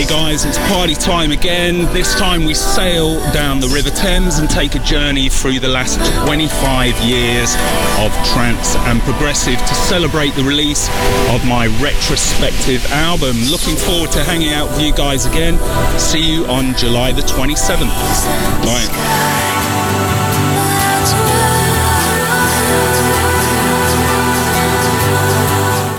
Hey guys, it's party time again. This time we sail down the River Thames and take a journey through the last 25 years of trance and progressive to celebrate the release of my retrospective album. Looking forward to hanging out with you guys again. See you on July the 27th. Bye.